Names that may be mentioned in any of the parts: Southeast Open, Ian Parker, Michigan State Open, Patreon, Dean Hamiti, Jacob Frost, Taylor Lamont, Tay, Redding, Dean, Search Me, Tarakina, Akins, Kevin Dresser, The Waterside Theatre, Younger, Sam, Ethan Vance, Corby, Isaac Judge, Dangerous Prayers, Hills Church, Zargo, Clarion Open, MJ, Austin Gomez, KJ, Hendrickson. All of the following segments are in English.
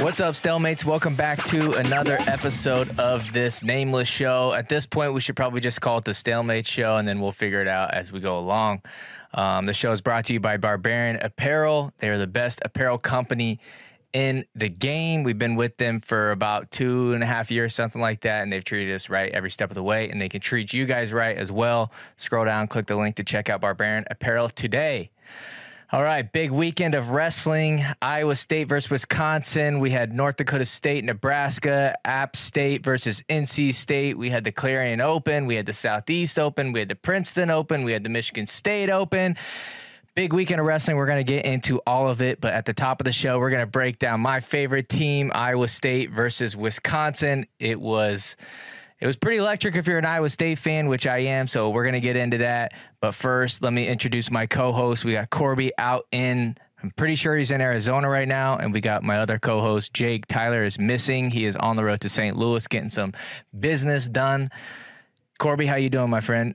What's up, stalemates? Welcome back to another episode of this nameless show. At this point, we should probably just call it the Stalemate Show, and then we'll figure it out as we go along. The show is brought to you by Barbarian Apparel. They are the best apparel company in the game. We've been with them for about 2.5 years, something like that, and they've treated us right every step of the way, and they can treat you guys right as well. Scroll down, click the link to check out Barbarian Apparel today. All right, big weekend of wrestling. Iowa State versus Wisconsin. We had North Dakota State, Nebraska. App State versus NC State. We had the Clarion Open. We had the Southeast Open. We had the Princeton Open. We had the Michigan State Open. Big weekend of wrestling. We're going to get into all of it, but at the top of the show, we're going to break down my favorite team, Iowa State versus Wisconsin. It was pretty electric if you're an Iowa State fan, which I am, so we're going to get into that. But first, let me introduce my co-host. We got Corby out in, I'm pretty sure he's in Arizona right now, and we got my other co-host, Jake Tyler, is missing. He is on the road to St. Louis getting some business done. Corby, how you doing, my friend?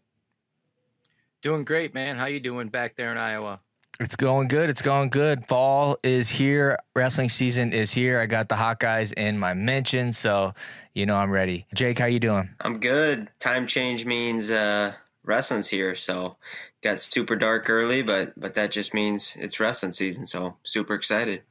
Doing great, man. How you doing back there in Iowa? It's going good. It's going good. Fall is here. Wrestling season is here. I got the Hawkeyes in my mention, so you know I'm ready. Jake, how you doing? I'm good. Time change means wrestling's here, so got super dark early, but that just means it's wrestling season, so super excited.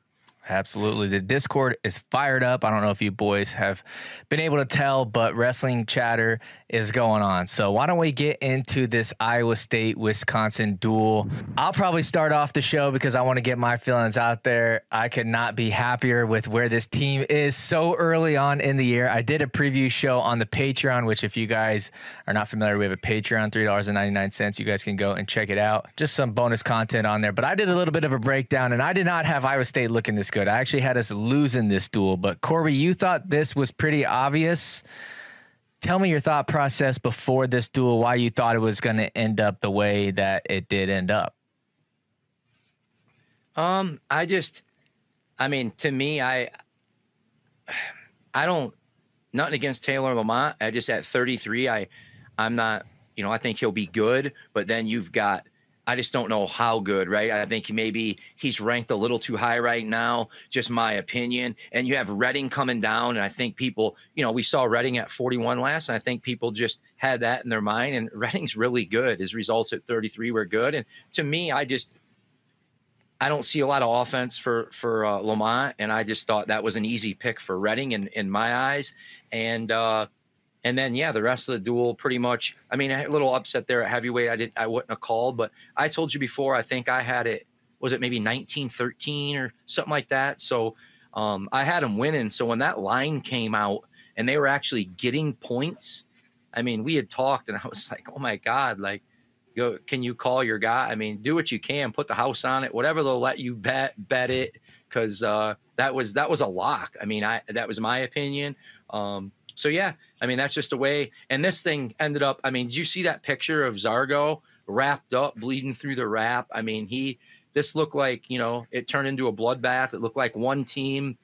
Absolutely. The Discord is fired up. I don't know if you boys have been able to tell, but wrestling chatter is going on. So why don't we get into this Iowa State-Wisconsin duel? I'll probably start off the show because I want to get my feelings out there. I could not be happier with where this team is so early on in the year. I did a preview show on the Patreon, which if you guys are not familiar, we have a Patreon, $3.99. You guys can go and check it out. Just some bonus content on there. But I did a little bit of a breakdown, and I did not have Iowa State looking this good. I actually had us losing this duel, but Corby, you thought this was pretty obvious. Tell me your thought process before this duel, why you thought it was going to end up the way that it did end up. Nothing against Taylor Lamont. I just, at 33, I'm not, I think he'll be good, but then you've got, I just don't know how good, right? I think maybe he's ranked a little too high right now, just my opinion. And you have Redding coming down, and I think people, we saw Redding at 41 last, and I think people just had that in their mind, and Redding's really good. His results at 33 were good. And to me, I don't see a lot of offense for Lamont, and I just thought that was an easy pick for Redding in my eyes. And then, yeah, the rest of the duel pretty much – a little upset there at heavyweight. I wouldn't have called, but I told you before, I think I had it – was it maybe 19-13 or something like that? So I had them winning. So when that line came out and they were actually getting points, we had talked, and I was like, oh, my God, can you call your guy? Do what you can. Put the house on it. Whatever they'll let you bet it, because that was a lock. That was my opinion. So, yeah, that's just the way. And this thing ended up, did you see that picture of Zargo wrapped up, bleeding through the wrap? This looked like, it turned into a bloodbath. It looked like one team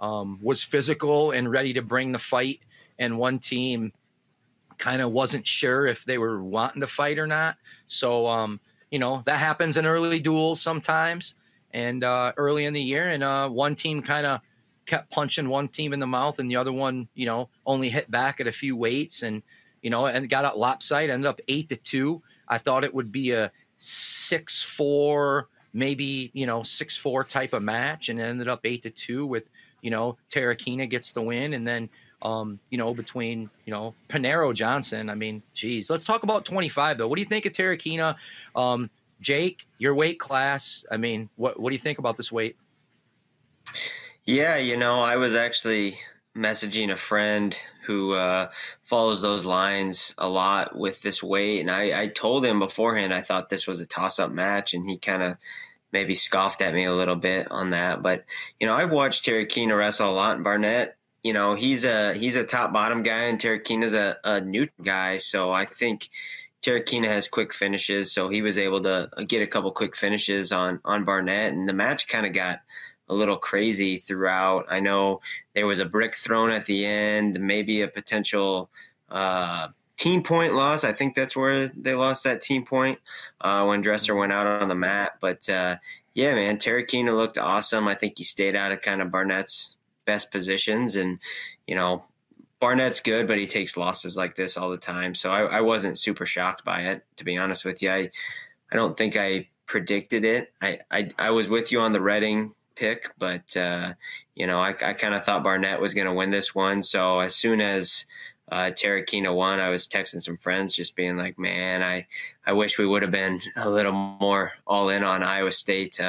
was physical and ready to bring the fight, and one team kind of wasn't sure if they were wanting to fight or not. So, that happens in early duels sometimes, and early in the year. And one team kind of kept punching one team in the mouth, and the other one, only hit back at a few weights, and, and got out lopsided, ended up 8-2. I thought it would be a 6-4, maybe, 6-4 type of match, and it ended up 8-2 with, Tarakina gets the win. And then, between, Pinero Johnson, let's talk about 25 though. What do you think of Tarakina? Jake, your weight class. What do you think about this weight? Yeah, I was actually messaging a friend who follows those lines a lot with this weight, and I told him beforehand I thought this was a toss-up match, and he kind of maybe scoffed at me a little bit on that. But, I've watched Tarakina wrestle a lot in Barnett. He's a top-bottom guy, and Tarakina's a new guy, so I think – Tarakina has quick finishes, so he was able to get a couple quick finishes on Barnett, and the match kind of got a little crazy throughout. I know there was a brick thrown at the end, maybe a potential team point loss. I think that's where they lost that team point when Dresser went out on the mat. But, yeah, man, Tarakina looked awesome. I think he stayed out of kind of Barnett's best positions. And, you know, Barnett's good, but he takes losses like this all the time. So I wasn't super shocked by it, to be honest with you. I don't think I predicted it. I was with you on the Redding pick, but, you know, I kind of thought Barnett was going to win this one. So as soon as Tarakina won, I was texting some friends just being like, man, I wish we would have been a little more all in on Iowa State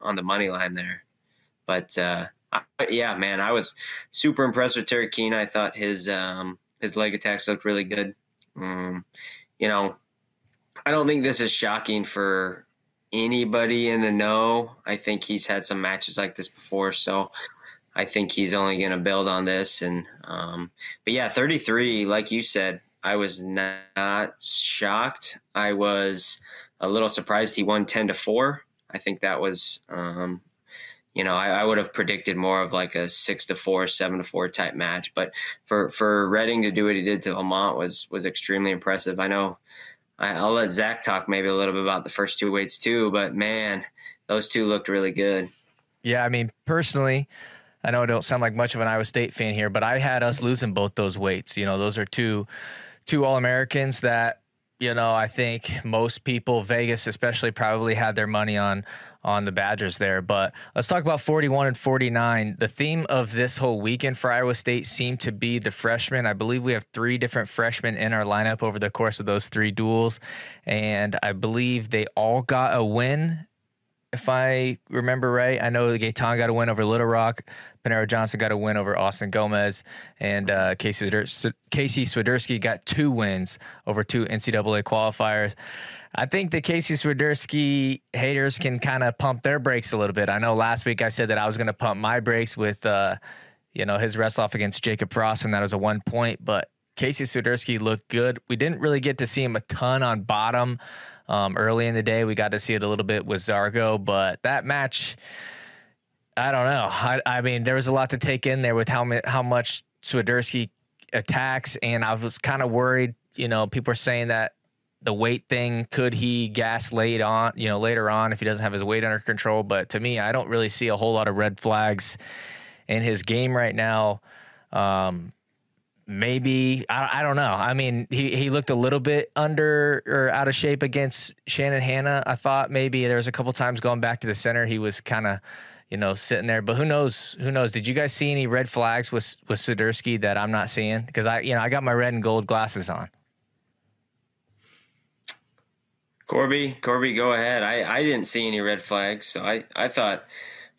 on the money line there. But, yeah, man, I was super impressed with Tarakina. I thought his leg attacks looked really good. You know, I don't think this is shocking for anybody in the know. I think he's had some matches like this before, so I think he's only going to build on this. And but yeah, 33, like you said, I was not shocked. I was a little surprised he won 10-4. I think that was, you know, I would have predicted more of like a 6-4, 7-4 type match. But for Redding to do what he did to Lamont was extremely impressive. I know I'll let Zach talk maybe a little bit about the first two weights too, but man, those two looked really good. Yeah, I mean, personally, I know I don't sound like much of an Iowa State fan here, but I had us losing both those weights. You know, those are two All-Americans that, you know, I think most people, Vegas especially, probably had their money on the Badgers there. But let's talk about 41 and 49. The theme of this whole weekend for Iowa State seemed to be the freshmen. I believe we have three different freshmen in our lineup over the course of those three duels, and I believe they all got a win, if I remember right. I know Gaetan got a win over Little Rock. Pinero Johnson got a win over Austin Gomez, and Casey Swiderski got two wins over two NCAA qualifiers. I think the Casey Swiderski haters can kind of pump their brakes a little bit. I know last week I said that I was going to pump my brakes with, you know, his wrestle off against Jacob Frost, and that was a 1 point. But Casey Swiderski looked good. We didn't really get to see him a ton on bottom early in the day. We got to see it a little bit with Zargo, but that match, I don't know. I mean, there was a lot to take in there with how much Swiderski attacks, and I was kind of worried. You know, people are saying that the weight thing, could he gas late on, you know, later on if he doesn't have his weight under control. But to me, I don't really see a whole lot of red flags in his game right now. Maybe, I don't know. I mean, he looked a little bit under or out of shape against Shannon Hanna. I thought maybe there was a couple times going back to the center, he was kind of, you know, sitting there, but who knows? Did you guys see any red flags with Swiderski that I'm not seeing? Cause I got my red and gold glasses on. Corby, go ahead. I didn't see any red flags, so I thought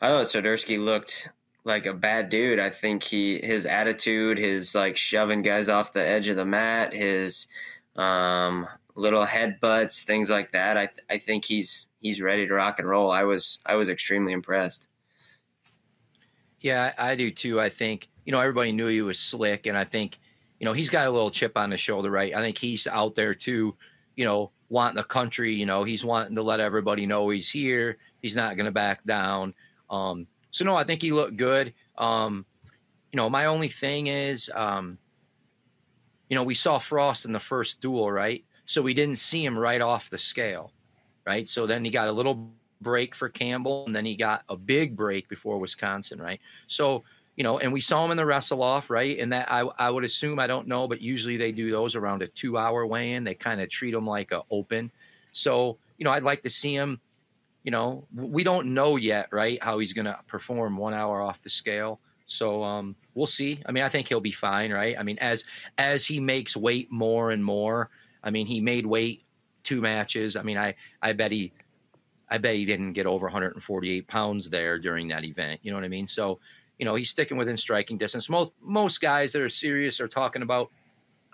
Swiderski looked like a bad dude. I think his attitude, his like shoving guys off the edge of the mat, his little headbutts, things like that. I think he's ready to rock and roll. I was extremely impressed. Yeah, I do too. I think, you know, everybody knew he was slick, and I think, you know, he's got a little chip on his shoulder, right? I think he's out there too, you know, wanting the country, you know, he's wanting to let everybody know he's here. He's not going to back down. So no, I think he looked good. You know, my only thing is, you know, we saw Frost in the first duel, right? So we didn't see him right off the scale, right? So then he got a little break for Campbell, and then he got a big break before Wisconsin, right? So, you know, and we saw him in the wrestle off, right? And that I would assume, I don't know, but usually they do those around a 2 hour weigh in. They kind of treat them like an open. So, you know, I'd like to see him, you know, we don't know yet, right, how he's going to perform 1 hour off the scale. So we'll see. I mean, I think he'll be fine, right? I mean, as he makes weight more and more, I mean, he made weight two matches. I mean, I bet he didn't get over 148 pounds there during that event. You know what I mean? So, you know, he's sticking within striking distance. Most guys that are serious are talking about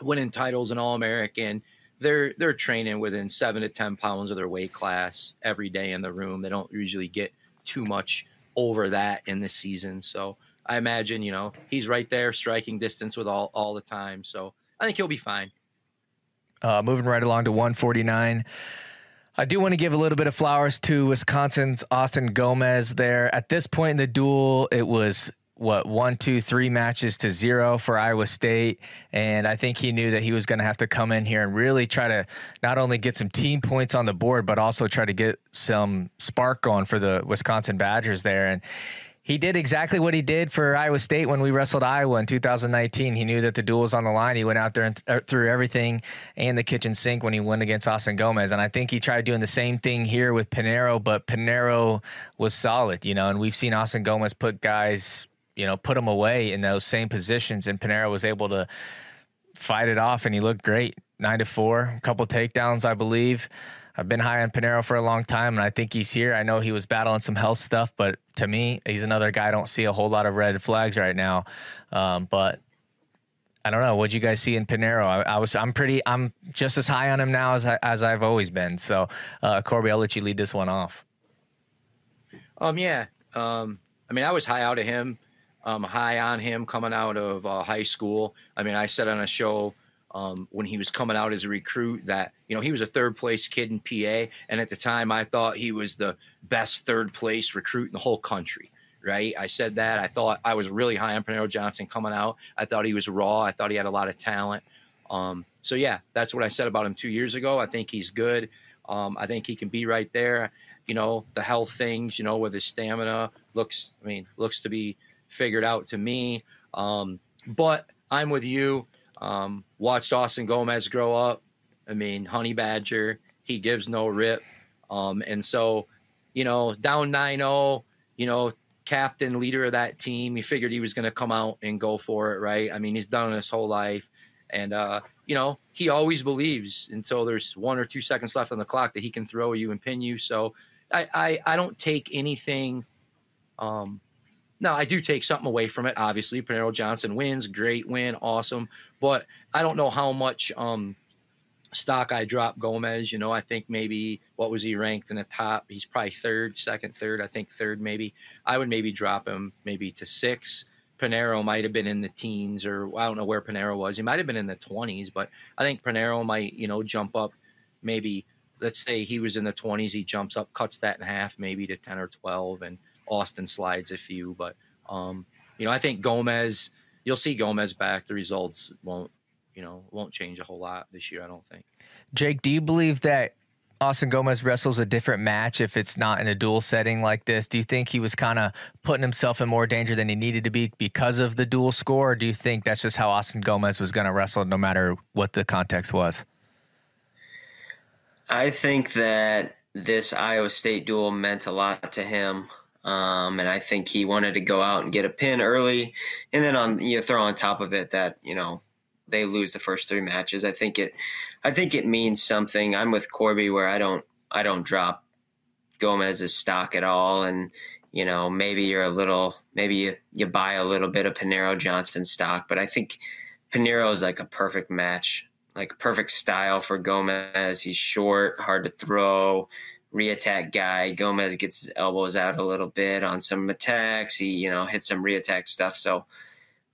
winning titles and All-American. They're training within 7 to 10 pounds of their weight class every day in the room. They don't usually get too much over that in the season. So I imagine, you know, he's right there striking distance with all the time. So I think he'll be fine. Moving right along to 149. I do want to give a little bit of flowers to Wisconsin's Austin Gomez there. At this point in the duel, it was, what, 1, 2, 3 matches to zero for Iowa State. And I think he knew that he was going to have to come in here and really try to not only get some team points on the board, but also try to get some spark going for the Wisconsin Badgers there. And He did exactly what he did for Iowa State when we wrestled Iowa in 2019. He knew that the duel was on the line. He went out there and threw everything and the kitchen sink when he went against Austin Gomez. And I think he tried doing the same thing here with Pinero, but Pinero was solid, you know, and we've seen Austin Gomez put guys, you know, put them away in those same positions. And Pinero was able to fight it off and he looked great. 9-4, a couple takedowns, I believe. I've been high on Pinero for a long time, and I think he's here. I know he was battling some health stuff, but to me, he's another guy I don't see a whole lot of red flags right now. But I don't know. What'd you guys see in Pinero? I'm just as high on him now as I've always been. So, Corby, I'll let you lead this one off. I mean, I was high out of him, high on him coming out of high school. I mean, I said on a show when he was coming out as a recruit that, you know, he was a third place kid in PA. And at the time I thought he was the best third place recruit in the whole country. Right. I said that. I thought I was really high on Pinero Johnson coming out. I thought he was raw. I thought he had a lot of talent. So yeah, that's what I said about him 2 years ago. I think he's good. I think he can be right there. You know, the health things, you know, with his stamina looks to be figured out to me. But I'm with you. Watched Austin Gomez grow up. I mean, honey badger, he gives no rip. And so, you know, down 9-0, you know, captain, leader of that team, he figured he was going to come out and go for it. Right. I mean, he's done it his whole life. And, you know, he always believes until there's 1 or 2 seconds left on the clock that he can throw you and pin you. So I don't take anything. Now, I do take something away from it, obviously. Pinero Johnson wins. Great win. Awesome. But I don't know how much stock I dropped Gomez. You know, I think maybe, what was he ranked in the top? He's probably third. I think third maybe. I would maybe drop him maybe to 6. Pinero might have been in the teens, or I don't know where Pinero was. He might have been in the 20s, but I think Pinero might, you know, jump up maybe. Let's say he was in the 20s. He jumps up, cuts that in half maybe to 10 or 12, and Austin slides a few, but, you know, I think Gomez, you'll see Gomez back. The results won't change a whole lot this year, I don't think. Jake, do you believe that Austin Gomez wrestles a different match if it's not in a duel setting like this? Do you think he was kind of putting himself in more danger than he needed to be because of the duel score? Or do you think that's just how Austin Gomez was going to wrestle no matter what the context was? I think that this Iowa State duel meant a lot to him. And I think he wanted to go out and get a pin early. And then throw on top of it that, you know, they lose the first 3 matches. I think it means something. I'm with Corby where I don't drop Gomez's stock at all. And, you know, maybe you buy a little bit of Pinero Johnson stock, but I think Pinero is like a perfect match, like perfect style for Gomez. He's short, hard to throw, reattack guy. Gomez gets his elbows out a little bit on some attacks. He, you know, hits some reattack stuff. So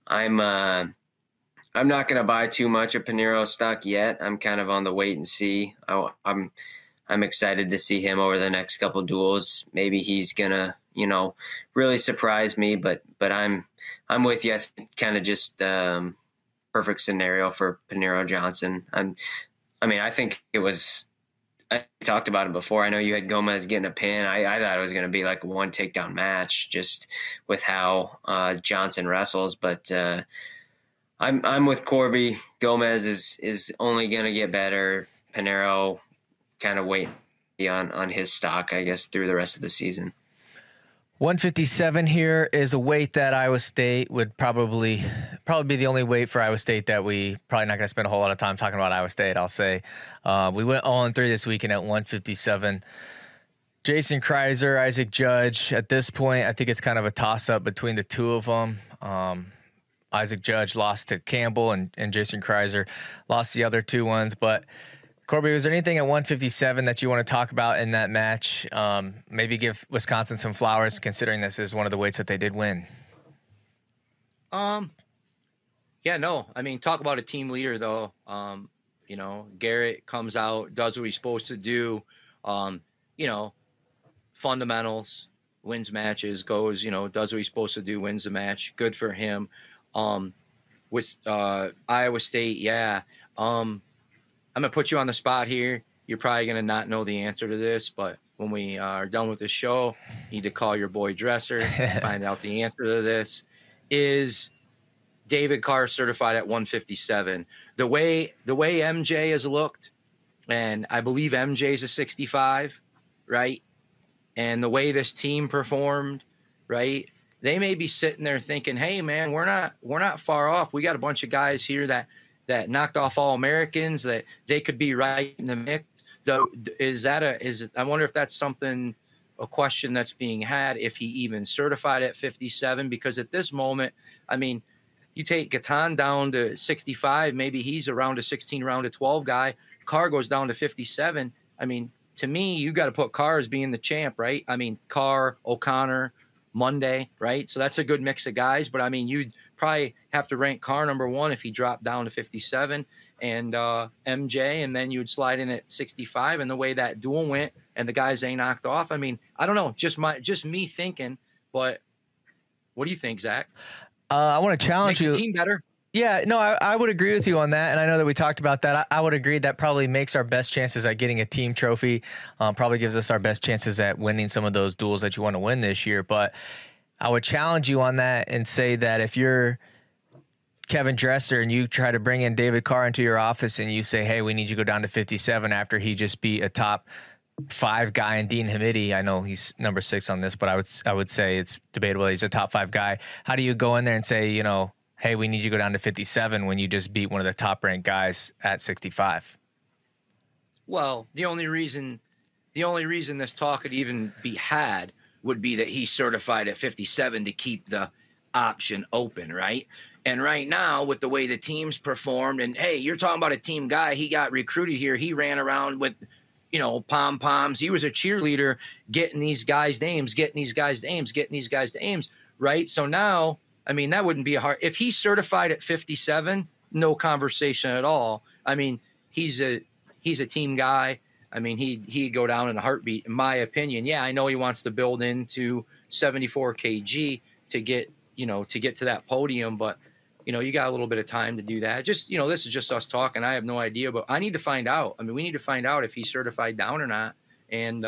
I'm not going to buy too much of Pinero stock yet. I'm kind of on the wait and see. I'm excited to see him over the next couple duels. Maybe he's going to, you know, really surprise me, but I'm with you. I think kind of just perfect scenario for Pinero Johnson. I think it was, I talked about it before. I know you had Gomez getting a pin. I thought it was going to be like a 1 takedown match just with how Johnson wrestles. But I'm with Corby. Gomez is only going to get better. Pinero kind of wait on his stock, I guess, through the rest of the season. 157 here is a weight that Iowa State would probably be the only weight for Iowa State that we probably not going to spend a whole lot of time talking about Iowa State, I'll say. We went 0-3 this weekend at 157. Jason Kreiser, Isaac Judge. At this point, I think it's kind of a toss-up between the two of them. Isaac Judge lost to Campbell, and Jason Kreiser lost the other 2 ones, but Corby, was there anything at 157 that you want to talk about in that match? Maybe give Wisconsin some flowers, considering this is one of the weights that they did win. Yeah, no. I mean, talk about a team leader, though. You know, Garrett comes out, does what he's supposed to do. You know, fundamentals, wins matches, goes, you know, does what he's supposed to do, wins the match. Good for him. With Iowa State, yeah. I'm going to put you on the spot here. You're probably going to not know the answer to this, but when we are done with the show, you need to call your boy Dresser, find out the answer to this. Is David Carr certified at 157? The way MJ has looked, and I believe MJ's a 65, right? And the way this team performed, right? They may be sitting there thinking, hey man, we're not far off. We got a bunch of guys here that knocked off all Americans that they could be right in the mix. I wonder if that's something, a question that's being had, if he even certified at 57, because at this moment, I mean, you take Gatlin down to 65, maybe he's around a 16 round to 12 guy. Carr goes down to 57. I mean, to me, you got to put Carr as being the champ, right? I mean, Carr, O'Connor, Monday, right? So that's a good mix of guys, but I mean, you'd probably have to rank Carr number one if he dropped down to 57 and MJ, and then you'd slide in at 65. And the way that duel went and the guys they knocked off, I mean, I don't know, just me thinking, but what do you think, Zach? I want to challenge you. Makes the team better. Yeah, no, I would agree with you on that. And I know that we talked about that. I would agree that probably makes our best chances at getting a team trophy. Probably gives us our best chances at winning some of those duels that you want to win this year. But I would challenge you on that and say that if you're Kevin Dresser and you try to bring in David Carr into your office and you say, hey, we need you to go down to 57 after he just beat a top 5 guy in Dean Hamiti. I know he's number 6 on this, but I would say it's debatable. He's a top 5 guy. How do you go in there and say, you know, hey, we need you to go down to 57 when you just beat one of the top ranked guys at 65? Well, the only reason this talk could even be had would be that he's certified at 57 to keep the option open, right? And right now, with the way the team's performed, and hey, you're talking about a team guy, he got recruited here, he ran around with, you know, pom-poms, he was a cheerleader getting these guys names, right? So now, I mean, that wouldn't be hard. If he's certified at 57, no conversation at all. I mean, he's a team guy. I mean, he'd go down in a heartbeat, in my opinion. Yeah, I know he wants to build into 74 kg to get to that podium, but you know, you got a little bit of time to do that. Just, you know, this is just us talking. I have no idea, but I need to find out. I mean, we need to find out if he's certified down or not, and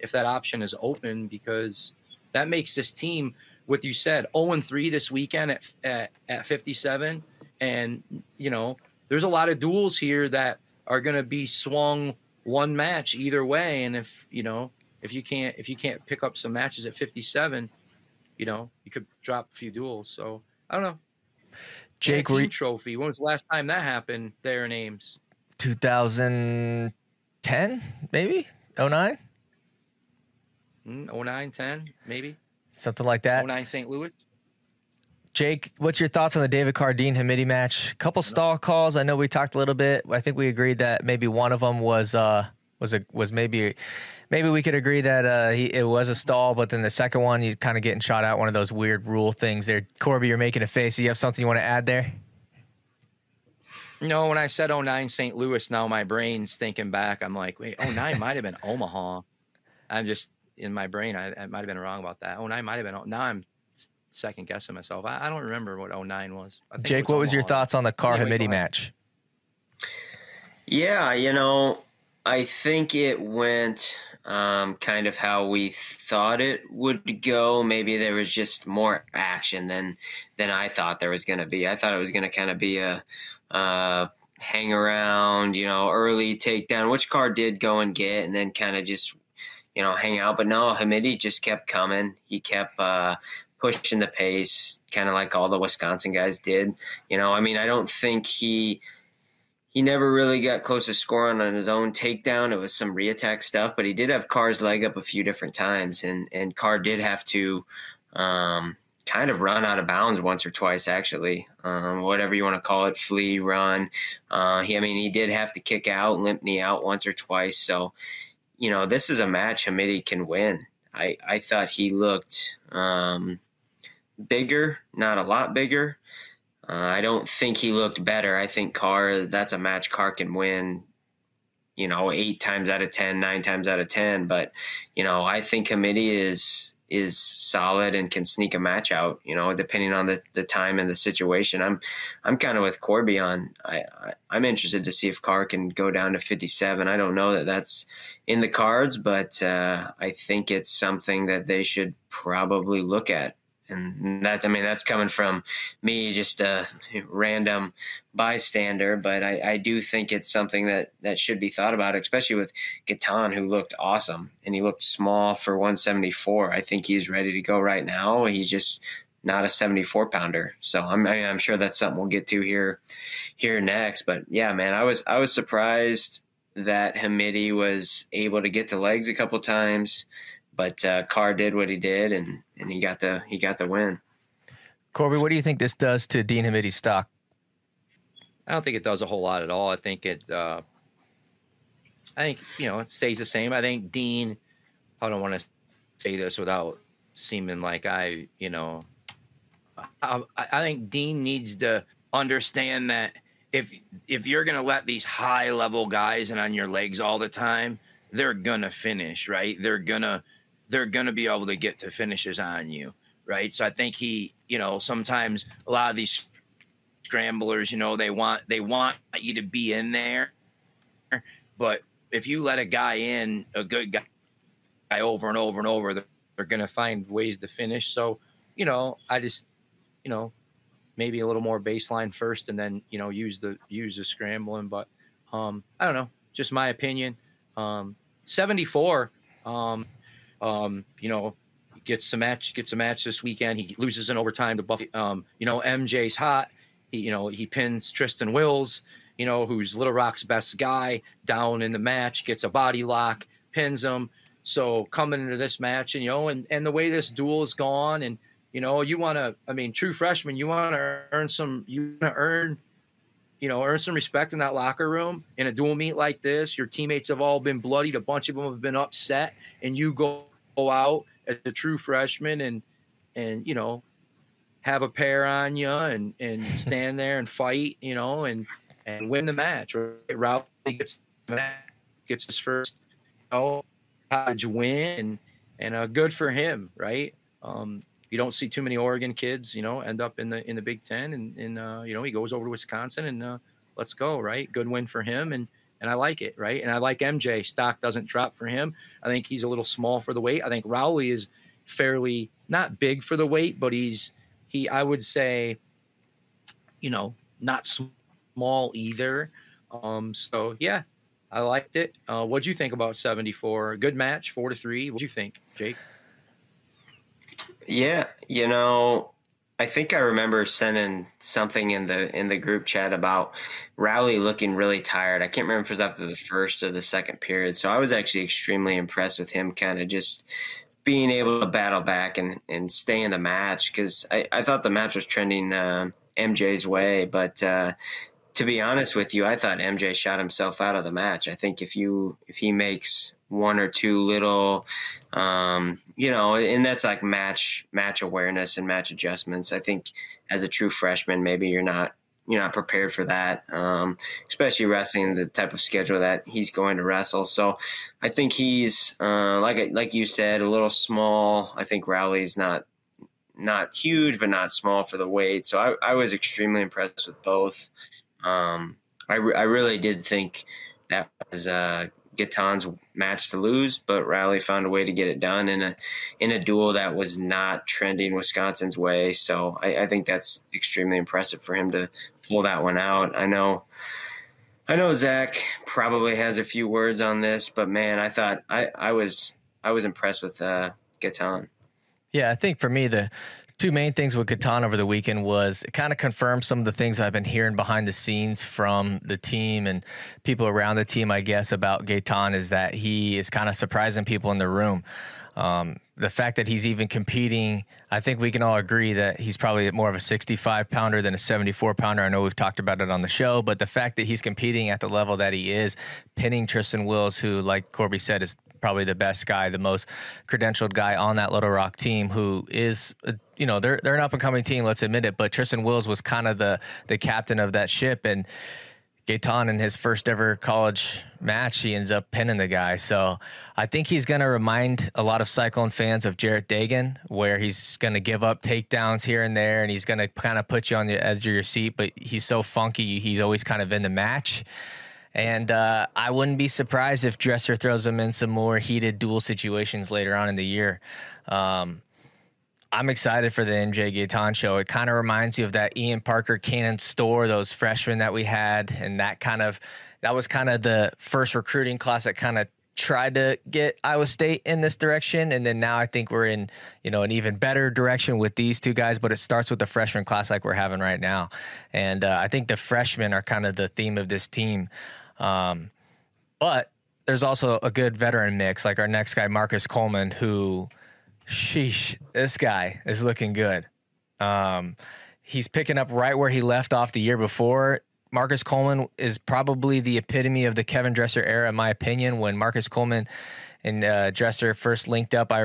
if that option is open, because that makes this team, what you said, 0-3 this weekend at 57. And, you know, there's a lot of duels here that are going to be swung one match either way. And if, you know, if you can't pick up some matches at 57, you know, you could drop a few duels. So I don't know. Jake, team trophy. When was the last time that happened there in Ames? 2010, maybe? 09? 09, 10, maybe. Something like that. 09 St. Louis. Jake, what's your thoughts on the David Carr Dean Hamiti match? A couple stall calls. I know we talked a little bit. I think we agreed that maybe one of them was maybe we could agree that it was a stall, but then the second one, you kind of getting shot out, one of those weird rule things there. Corby, you're making a face. Do you have something you want to add there? No, when I said 09 St. Louis, now my brain's thinking back. I'm like, wait, 09 might have been Omaha. I'm just, in my brain, I might have been wrong about that. 09 might have been. Now I'm second guessing myself. I don't remember what 09 was. Jake, what was your thoughts on the Carr Hamiti match? Yeah, you know, I think it went kind of how we thought it would go. Maybe there was just more action than I thought there was going to be. I thought it was going to kind of be a hang around, you know, early takedown, which Carr did go and get, and then kind of just, you know, hang out. But no, Hamiti just kept coming. He kept pushing the pace, kind of like all the Wisconsin guys did. You know, I mean, I don't think he never really got close to scoring on his own takedown. It was some reattack stuff, but he did have Carr's leg up a few different times, and Carr did have to kind of run out of bounds once or twice, actually. Whatever you want to call it, flee, run. He did have to kick out, limp knee out once or twice, so you know, this is a match Hamiti can win. I thought he looked bigger, not a lot bigger. I don't think he looked better. I think Carr, that's a match Carr can win, you know, 8 times out of 10, 9 times out of 10. But, you know, I think Hamiti is is solid and can sneak a match out, you know, depending on the time and the situation. I'm kind of with Corby on, I'm interested to see if Carr can go down to 57. I don't know that that's in the cards, but I think it's something that they should probably look at. And that, I mean, that's coming from me, just a random bystander. But I do think it's something that should be thought about, especially with Gatlin, who looked awesome. And he looked small for 174. I think he's ready to go right now. He's just not a 74-pounder. So I'm sure that's something we'll get to here next. But, yeah, man, I was surprised that Hamiti was able to get to legs a couple times. But Carr did what he did, and he got the win. Corby, what do you think this does to Dean Hamiti's stock? I don't think it does a whole lot at all. I think it stays the same. I think Dean, I don't want to say this without seeming like I think Dean needs to understand that if you're going to let these high level guys in on your legs all the time, they're going to finish, right? They're going to be able to get to finishes on you, right? So I think he, sometimes a lot of these scramblers, they want you to be in there. But if you let a good guy over and over and over, they're going to find ways to finish. So, I just, maybe a little more baseline first and then, use the scrambling. But I don't know, just my opinion. 74, gets a match this weekend. He loses in overtime to Buffy. MJ's hot. He pins Tristan Wills, who's Little Rock's best guy, down in the match, gets a body lock, pins him. So coming into this match and the way this duel is gone, and, true freshman, earn some respect in that locker room in a dual meet like this. Your teammates have all been bloodied. A bunch of them have been upset, and you go out as a true freshman and have a pair on you and stand there and fight, and win the match. Right? Rowley gets his first college win, and good for him, right? You don't see too many Oregon kids, end up in the Big Ten, and he goes over to Wisconsin and let's go, right? Good win for him, and I like it, right? And I like MJ. Stock doesn't drop for him. I think he's a little small for the weight. I think Rowley is fairly not big for the weight, but I would say, not small either. So yeah, I liked it. What'd you think about 74? Good match, 4-3. What'd you think, Jake? Yeah, I think I remember sending something in the group chat about Rowley looking really tired. I can't remember if it was after the first or the second period. So I was actually extremely impressed with him kind of just being able to battle back and stay in the match, because I thought the match was trending MJ's way. But to be honest with you, I thought MJ shot himself out of the match. I think if he makes one or two little, and that's like match awareness and match adjustments. I think as a true freshman, maybe you're not prepared for that, especially wrestling the type of schedule that he's going to wrestle. So I think he's like you said, a little small. I think Rowley's not huge, but not small for the weight. So I was extremely impressed with both. I really did think that was Gatton's match to lose, but Rowley found a way to get it done in a duel that was not trending Wisconsin's way. So I think that's extremely impressive for him to pull that one out. I know Zach probably has a few words on this, but man, I thought I was impressed with Gatlin. Yeah, I think for me the two main things with Gatlin over the weekend was it kind of confirmed some of the things I've been hearing behind the scenes from the team and people around the team, I guess, about Gatlin, is that he is kind of surprising people in the room. The fact that he's even competing, I think we can all agree that he's probably more of a 65-pounder than a 74-pounder. I know we've talked about it on the show, but the fact that he's competing at the level that he is, pinning Tristan Wills, who, like Corby said, is probably the best guy, the most credentialed guy on that Little Rock team, who is they're an up-and-coming team, let's admit it, but Tristan Wills was kind of the captain of that ship, and Gaetan in his first ever college match, he ends up pinning the guy. So I think he's going to remind a lot of Cyclone fans of Jarrett Dagan, where he's going to give up takedowns here and there, and he's going to kind of put you on the edge of your seat, but he's so funky, he's always kind of in the match. And I wouldn't be surprised if Dresser throws him in some more heated duel situations later on in the year. I'm excited for the MJ Gaetan show. It kind of reminds you of that Ian Parker Cannon Store, those freshmen that we had. And that was kind of the first recruiting class that kind of tried to get Iowa State in this direction. And then now I think we're in, an even better direction with these two guys, but it starts with the freshman class like we're having right now. And I think the freshmen are kind of the theme of this team. But there's also a good veteran mix, like our next guy, Marcus Coleman, who, sheesh, this guy is looking good. He's picking up right where he left off the year before. Marcus Coleman is probably the epitome of the Kevin Dresser era, in my opinion. When Marcus Coleman and Dresser first linked up, I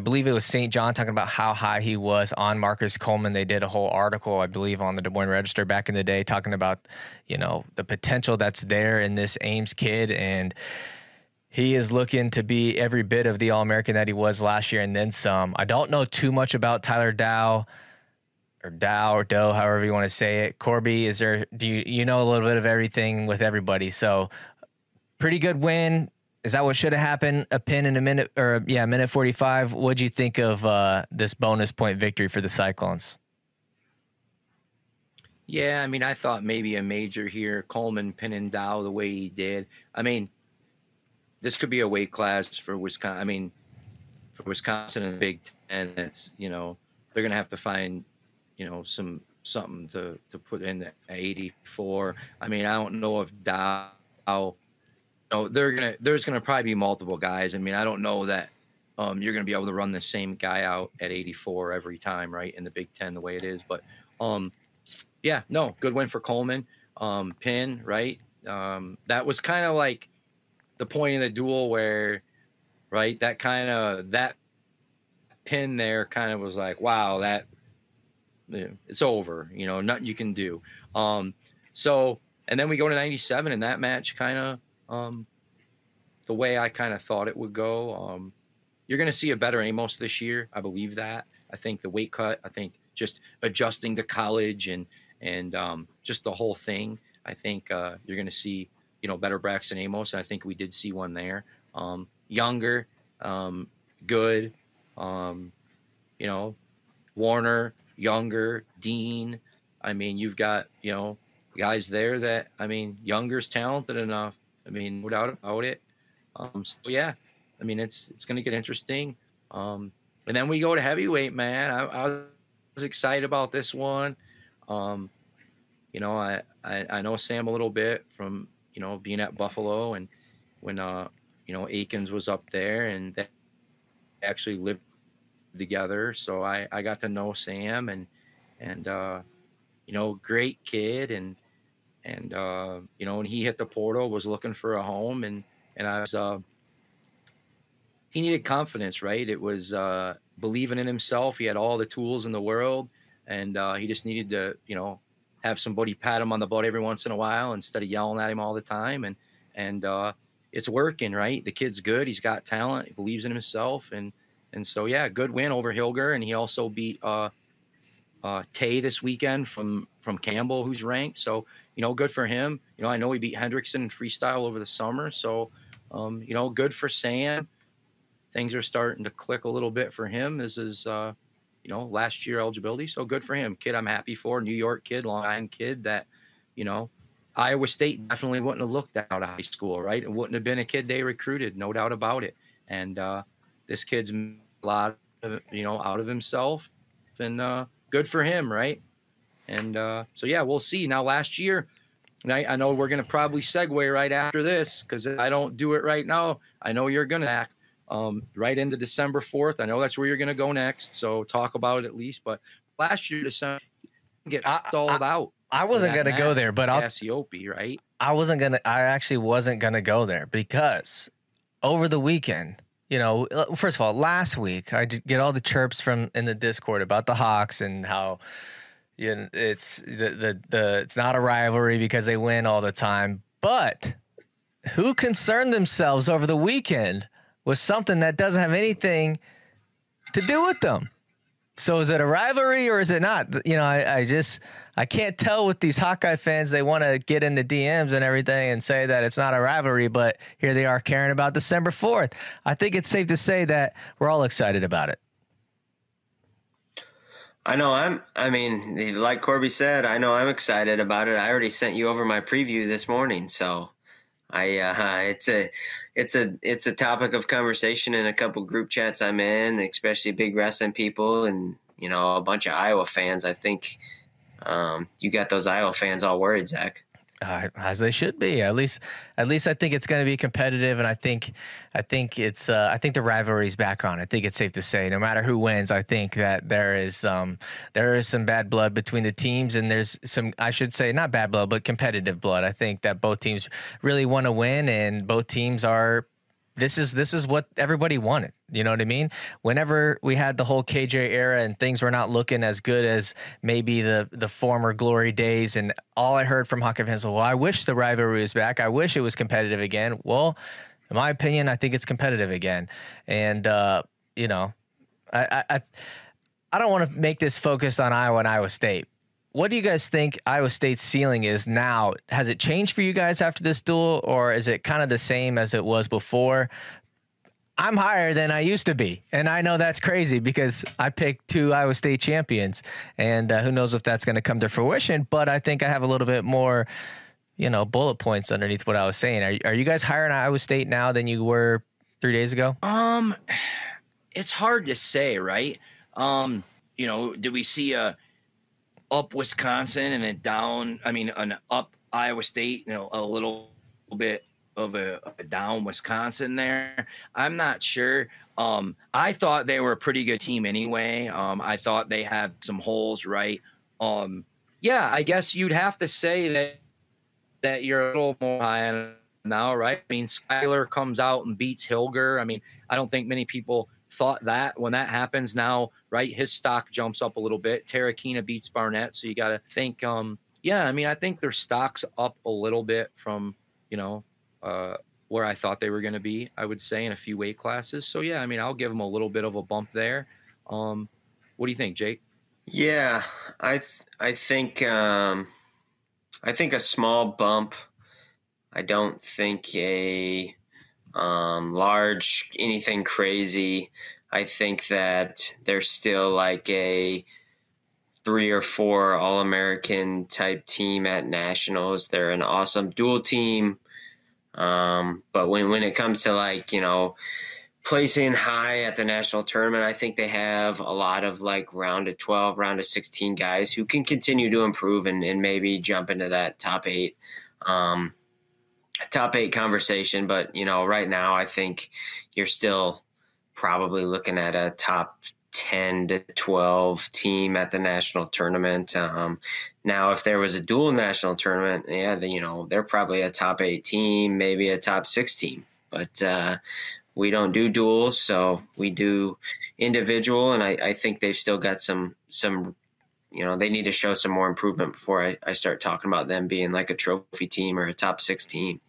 believe it was St. John talking about how high he was on Marcus Coleman. They did a whole article, I believe, on the Des Moines Register back in the day, talking about, the potential that's there in this Ames kid. And he is looking to be every bit of the All-American that he was last year and then some. I don't know too much about Tyler Dow, however you want to say it. Corby, do you know a little bit of everything with everybody? So pretty good win. Is that what should have happened? A pin in minute 45. What'd you think of this bonus point victory for the Cyclones? Yeah, I thought maybe a major here. Coleman pinning Dow the way he did. This could be a weight class for Wisconsin. For Wisconsin and the Big Ten, that's, they're going to have to find, something to put in the 84. I don't know if Dow. No, there's going to probably be multiple guys. I don't know that you're going to be able to run the same guy out at 84 every time, right? In the Big Ten, the way it is. But good win for Coleman. Pin, right? That was kind of like the point of the duel where, right, that pin there kind of was like, wow, it's over, nothing you can do. So, and then we go to 97, and that match kind of, the way I kind of thought it would go. You're going to see a better Amos this year. I believe that. I think the weight cut, I think just adjusting to college and just the whole thing. I think you're going to see, better Braxton Amos. And I think we did see one there. Younger, good, Warner, Younger, Dean. You've got, guys there that, Younger's talented enough. No doubt about it. It's going to get interesting. And then we go to heavyweight, man. I was excited about this one. I know Sam a little bit from, being at Buffalo, and when, Akins was up there, and they actually lived together. So I got to know Sam and great kid. And he hit the portal, was looking for a home, and I was, he needed confidence, right? It was, believing in himself. He had all the tools in the world, and, he just needed to, have somebody pat him on the butt every once in a while instead of yelling at him all the time. And it's working, right? The kid's good. He's got talent. He believes in himself. And so, good win over Hilger. And he also beat Tay this weekend from Campbell, who's ranked. So, good for him. I know he beat Hendrickson in freestyle over the summer. So, good for Sam. Things are starting to click a little bit for him. This is, last year eligibility. So good for him. Kid I'm happy for. New York kid, Long Island kid that, Iowa State definitely wouldn't have looked out of high school, right? It wouldn't have been a kid they recruited, no doubt about it. And this kid's a lot, out of himself. And good for him, right? And so, we'll see. Now, last year, and I know we're going to probably segue right after this, because if I don't do it right now, I know you're going to act. Right into December 4th. I know that's where you're going to go next, so talk about it at least. But last year, December, get stalled out. I wasn't going to go there, but Cassiope, right? I actually wasn't going to go there because over the weekend, first of all, last week I did get all the chirps in the Discord about the Hawks and how And it's it's not a rivalry because they win all the time. But who concerned themselves over the weekend with something that doesn't have anything to do with them? So is it a rivalry or is it not? You know, I can't tell with these Hawkeye fans. They want to get in the DMs and everything and say that it's not a rivalry, but here they are caring about December 4th. I think it's safe to say that we're all excited about it. I know I mean, like Corby said, I know I'm excited about it. I already sent you over my preview this morning, so it's a topic of conversation in a couple group chats I'm in, especially big wrestling people and, you know, a bunch of Iowa fans. I think you got those Iowa fans all worried, Zach. As they should be. At least I think it's going to be competitive, and I think it's I think the rivalry's back on. I think it's safe to say, no matter who wins, I think that there is some bad blood between the teams, and there's some, I should say, not bad blood, but competitive blood. I think that both teams really want to win, and both teams are. This is what everybody wanted. You know what I mean? Whenever we had the whole KJ era and things were not looking as good as maybe the former glory days, and all I heard from Hawkeye fans, well, I wish the rivalry was back. I wish it was competitive again. Well, in my opinion, I think it's competitive again. And, you know, I don't want to make this focused on Iowa and Iowa State. What do you guys think Iowa State's ceiling is now? Has it changed for you guys after this duel, or is it kind of the same as it was before? I'm higher than I used to be, and I know that's crazy because I picked two Iowa State champions, and who knows if that's going to come to fruition, but I think I have a little bit more, you know, bullet points underneath what I was saying. Are you guys higher in Iowa State now than you were 3 days ago? It's hard to say, right? You know, did we see a up Wisconsin and then down, I mean, an up Iowa State, you know, a little bit of a down Wisconsin there? I'm not sure. I thought they were a pretty good team anyway. I thought they had some holes, right? Yeah, I guess you'd have to say that you're a little more high now, right? I mean, Skyler comes out and beats Hilger. I mean, I don't think many people thought that when that happens now, right, his stock jumps up a little bit. Tarakina beats Barnett, so you got to think, yeah, I mean, I think their stock's up a little bit from, you know, where I thought they were going to be, I would say, in a few weight classes. So, yeah, I mean, I'll give them a little bit of a bump there. What do you think, Jake? Yeah, I think a small bump. I don't think a large, anything crazy. I think that they're still like a 3 or 4 All-American type team at Nationals. They're an awesome dual team. But when it comes to, like, you know, placing high at the national tournament, I think they have a lot of like round of 12, round of 16 guys who can continue to improve and maybe jump into that top eight conversation. But, you know, right now I think you're still probably looking at a top 10 to 12 team at the national tournament. Now, if there was a dual national tournament, yeah, you know, they're probably a top 8 team, maybe a top 6 team. But we don't do duels, so we do individual. And I think they've still got some, you know, they need to show some more improvement before I start talking about them being like a trophy team or a top 6 team.